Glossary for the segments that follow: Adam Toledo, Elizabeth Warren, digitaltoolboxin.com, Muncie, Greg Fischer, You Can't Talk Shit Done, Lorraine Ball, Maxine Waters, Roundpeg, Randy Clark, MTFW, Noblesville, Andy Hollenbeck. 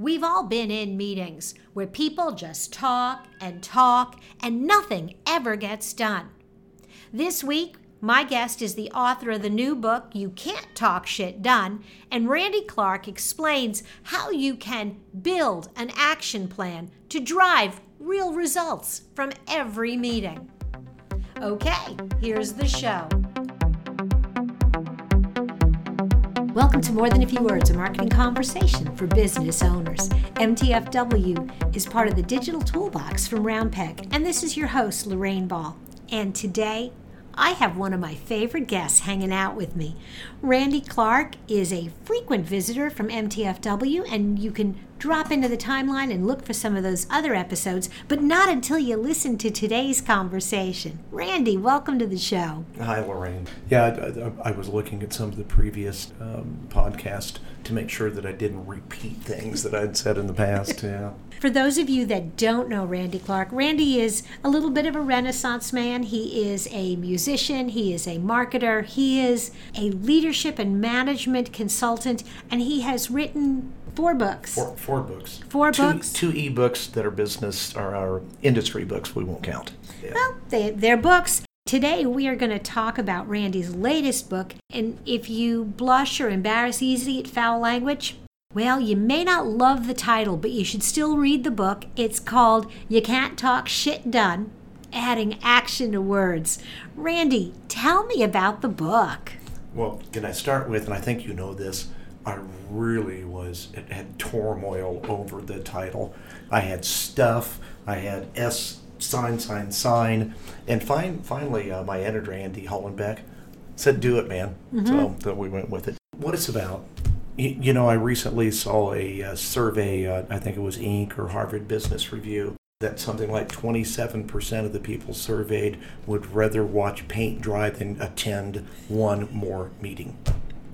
We've all been in meetings where people just talk and nothing ever gets done. This week, my guest is the author of the new book, You Can't Talk Shit Done, and Randy Clark explains how you can build an action plan to drive real results from every meeting. Okay, here's the show. Welcome to More Than a Few Words, a marketing conversation for business owners. MTFW is part of the Digital Toolbox from Roundpeg, and this is your host, Lorraine Ball. And today, I have one of my favorite guests hanging out with me. Randy Clark is a frequent visitor from MTFW, and you can drop into the timeline and look for some of those other episodes, but not until you listen to today's conversation. Randy, welcome to the show. Hi, Lorraine. Yeah, I was looking at some of the previous podcasts to make sure that I didn't repeat things that I'd said in the past. Yeah. For those of you that don't know Randy Clark, Randy is a little bit of a Renaissance man. He is a musician, he is a marketer, he is a leadership and management consultant, and he has written Four books. Two e-books that are business, or our industry books, we won't count. Yeah. Well, they're books. Today we are going to talk about Randy's latest book, and if you blush or embarrass easily at foul language, well, you may not love the title, but you should still read the book. It's called You Can't Talk Shit Done, Adding Action to Words. Randy, tell me about the book. Well, can I start with, and I think you know this, I really was, it had turmoil over the title. I had stuff, I had S, sign, and finally my editor, Andy Hollenbeck, said, do it, man. Mm-hmm. So we went with it. What it's about, you know, I recently saw a survey, I think it was Inc. or Harvard Business Review, that something like 27% of the people surveyed would rather watch paint dry than attend one more meeting.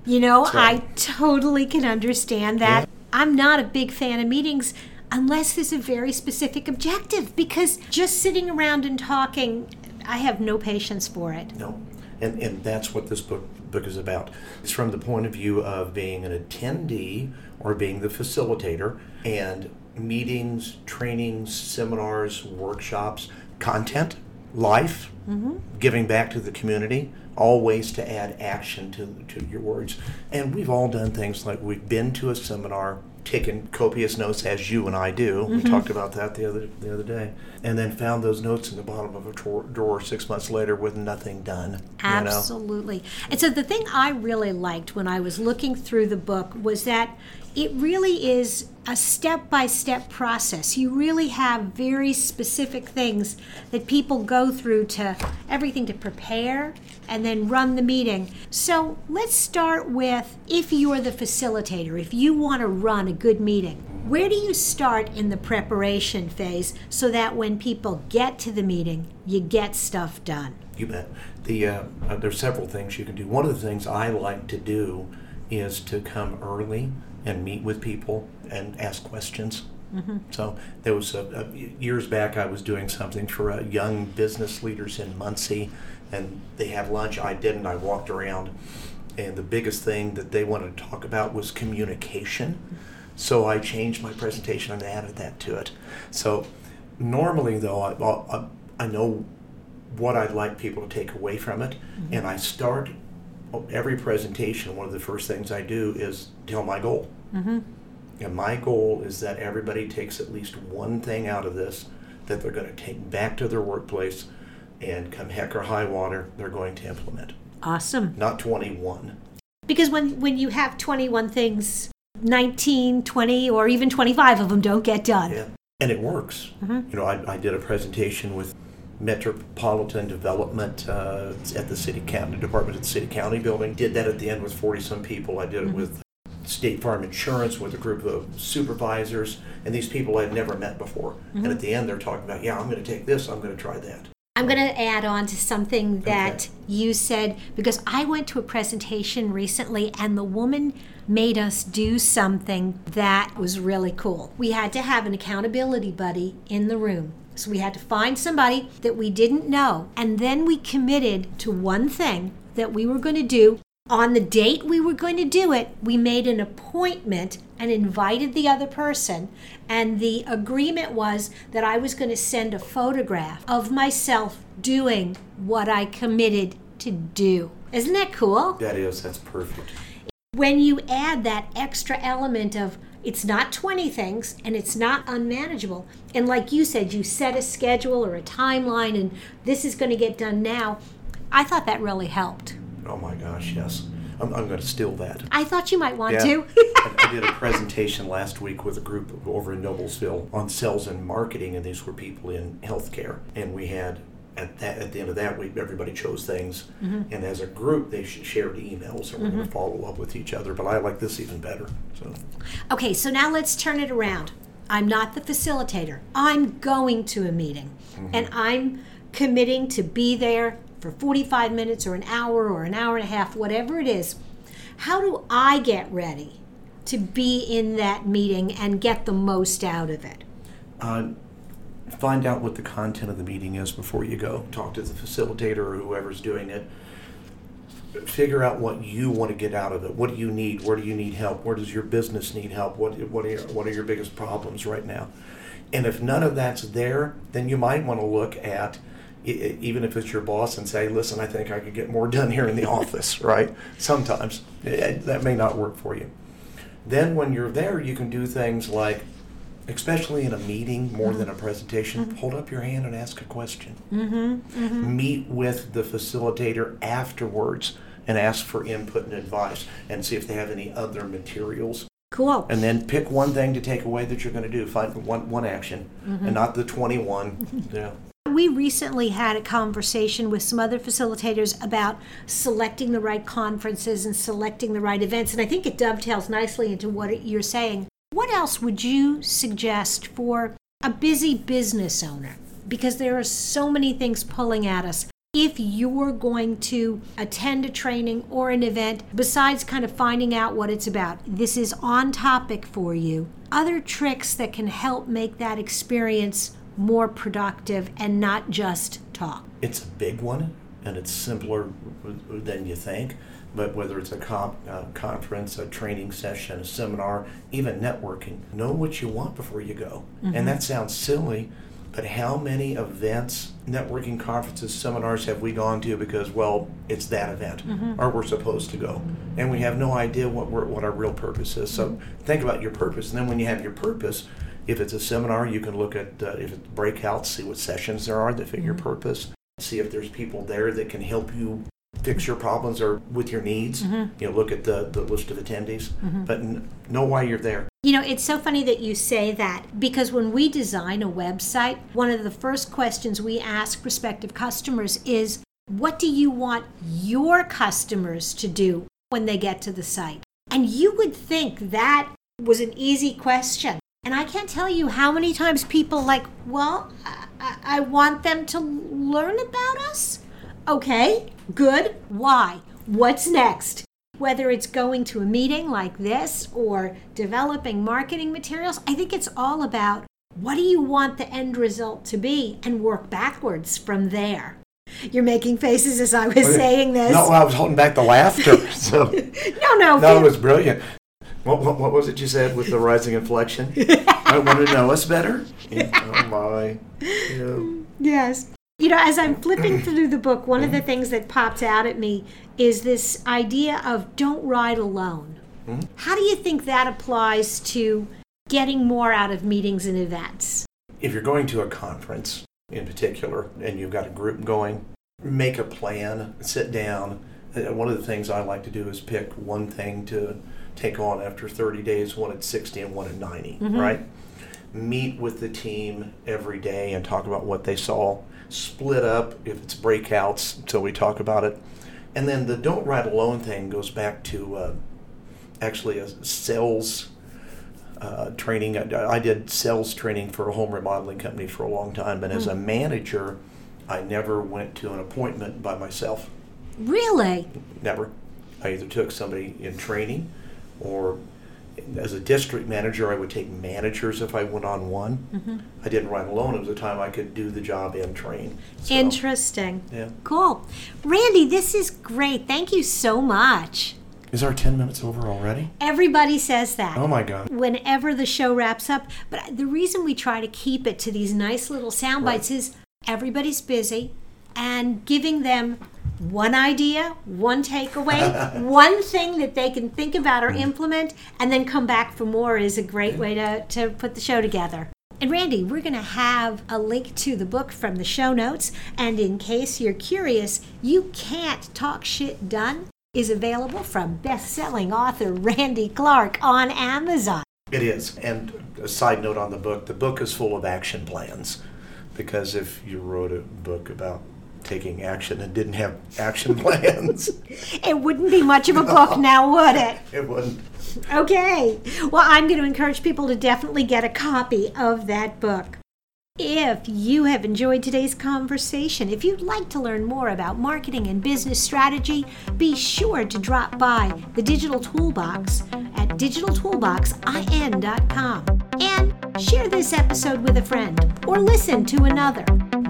You know, so, I totally can understand that. Yeah. I'm not a big fan of meetings unless there's a very specific objective, because just sitting around and talking, I have no patience for it. No, and that's what this book is about. It's from the point of view of being an attendee or being the facilitator, and meetings, trainings, seminars, workshops, content, life, mm-hmm. giving back to the community, all ways to add action to your words. And we've all done things like we've been to a seminar, taken copious notes, as you and I do. Mm-hmm. We talked about that the other day. And then found those notes in the bottom of a drawer 6 months later with nothing done. Absolutely. You know? And so the thing I really liked when I was looking through the book was that it really is a step-by-step process. You really have very specific things that people go through to everything to prepare and then run the meeting. So let's start with, if you're the facilitator, if you want to run a good meeting, where do you start in the preparation phase so that when people get to the meeting, you get stuff done? You bet. There's several things you can do. One of the things I like to do is to come early and meet with people and ask questions. Mm-hmm. So there was years back I was doing something for young business leaders in Muncie, and they had lunch. I didn't. I walked around, and the biggest thing that they wanted to talk about was communication. So I changed my presentation and added that to it. So normally, though, I know what I'd like people to take away from it, mm-hmm. and I start every presentation. One of the first things I do is tell my goal. Mm-hmm. And my goal is that everybody takes at least one thing out of this that they're going to take back to their workplace, and come heck or high water, they're going to implement. Awesome. Not 21. Because when you have 21 things, 19, 20, or even 25 of them don't get done. Yeah. And it works. Mm-hmm. You know, I did a presentation with metropolitan development at the city county department at the city county building. Did that at the end with 40 some people. I did it mm-hmm. with State Farm Insurance, with a group of supervisors, and these people I'd never met before. Mm-hmm. And at the end they're talking about, yeah, I'm going to take this, I'm going to try that. I'm going to add on to something that you said, because I went to a presentation recently and the woman made us do something that was really cool. We had to have an accountability buddy in the room. So we had to find somebody that we didn't know, and then we committed to one thing that we were going to do on the date we were going to do it, we made an appointment and invited the other person. And the agreement was that I was going to send a photograph of myself doing what I committed to do. Isn't that cool? That is. That's perfect. When you add that extra element of it's not 20 things and it's not unmanageable, and like you said, you set a schedule or a timeline and this is going to get done now, I thought that really helped. Oh my gosh, yes. I'm going to steal that. I thought you might want to. I did a presentation last week with a group over in Noblesville on sales and marketing, and these were people in healthcare. And we had, at the end of that week, everybody chose things. Mm-hmm. And as a group, they shared emails, and we're going to follow up with each other. But I like this even better. So. Okay, so now let's turn it around. I'm not the facilitator. I'm going to a meeting, and I'm committing to be there for 45 minutes or an hour and a half, whatever it is. How do I get ready to be in that meeting and get the most out of it? Find out what the content of the meeting is before you go. Talk to the facilitator or whoever's doing it. Figure out what you want to get out of it. What do you need? Where do you need help? Where does your business need help? What are your biggest problems right now? And if none of that's there, then you might want to look at, even if it's your boss, and say, listen, I think I could get more done here in the office, right? Sometimes. That may not work for you. Then when you're there, you can do things like, especially in a meeting more than a presentation, hold up your hand and ask a question. Meet with the facilitator afterwards and ask for input and advice and see if they have any other materials. Cool. And then pick one thing to take away that you're going to do. Find one action and not the 21. Yeah. We recently had a conversation with some other facilitators about selecting the right conferences and selecting the right events, and I think it dovetails nicely into what you're saying. What else would you suggest for a busy business owner? Because there are so many things pulling at us. If you're going to attend a training or an event, besides kind of finding out what it's about, this is on topic for you, other tricks that can help make that experience more productive and not just talk. It's a big one, and it's simpler than you think. But whether it's a conference, a training session, a seminar, even networking, know what you want before you go. And that sounds silly, but how many events, networking conferences, seminars have we gone to because, well, it's that event, or we're supposed to go, and we have no idea what our real purpose is. So think about your purpose, and then when you have your purpose, if it's a seminar, you can look at if it's breakouts, see what sessions there are that fit your purpose, see if there's people there that can help you fix your problems or with your needs. You know, look at the list of attendees, but know why you're there. You know, it's so funny that you say that, because when we design a website, one of the first questions we ask prospective customers is, what do you want your customers to do when they get to the site? And you would think that was an easy question. And I can't tell you how many times people like, well, I want them to learn about us. Okay, good. Why? What's next? Whether it's going to a meeting like this or developing marketing materials, I think it's all about what do you want the end result to be and work backwards from there. You're making faces as I was saying this. No, I was holding back the laughter. So. No, it was brilliant. What was it you said with the rising inflection? I want to know us better. Oh, my. Yeah. Yes. You know, as I'm flipping through the book, one of the things that pops out at me is this idea of don't ride alone. How do you think that applies to getting more out of meetings and events? If you're going to a conference in particular and you've got a group going, make a plan, sit down. One of the things I like to do is pick one thing to take on after 30 days, one at 60 and one at 90, right? Meet with the team every day and talk about what they saw. Split up if it's breakouts until we talk about it. And then the don't ride alone thing goes back to actually a sales training. I did sales training for a home remodeling company for a long time, and as a manager, I never went to an appointment by myself. Really? Never. I either took somebody in training or as a district manager, I would take managers if I went on one. Mm-hmm. I didn't ride alone. It was a time I could do the job and train. So, interesting. Yeah. Cool. Randy, this is great. Thank you so much. Is our 10 minutes over already? Everybody says that. Oh, my God. Whenever the show wraps up. But the reason we try to keep it to these nice little sound bites is everybody's busy, and giving them one idea, one takeaway, one thing that they can think about or implement, and then come back for more is a great way to put the show together. And Randy, we're going to have a link to the book from the show notes. And in case you're curious, You Can't Talk Shit Done is available from best-selling author Randy Clark on Amazon. It is. And a side note on the book is full of action plans, because if you wrote a book about taking action and didn't have action plans, it wouldn't be much of a book now, would it? It wouldn't. Okay. Well, I'm going to encourage people to definitely get a copy of that book. If you have enjoyed today's conversation, if you'd like to learn more about marketing and business strategy, be sure to drop by the Digital Toolbox at digitaltoolboxin.com and share this episode with a friend or listen to another.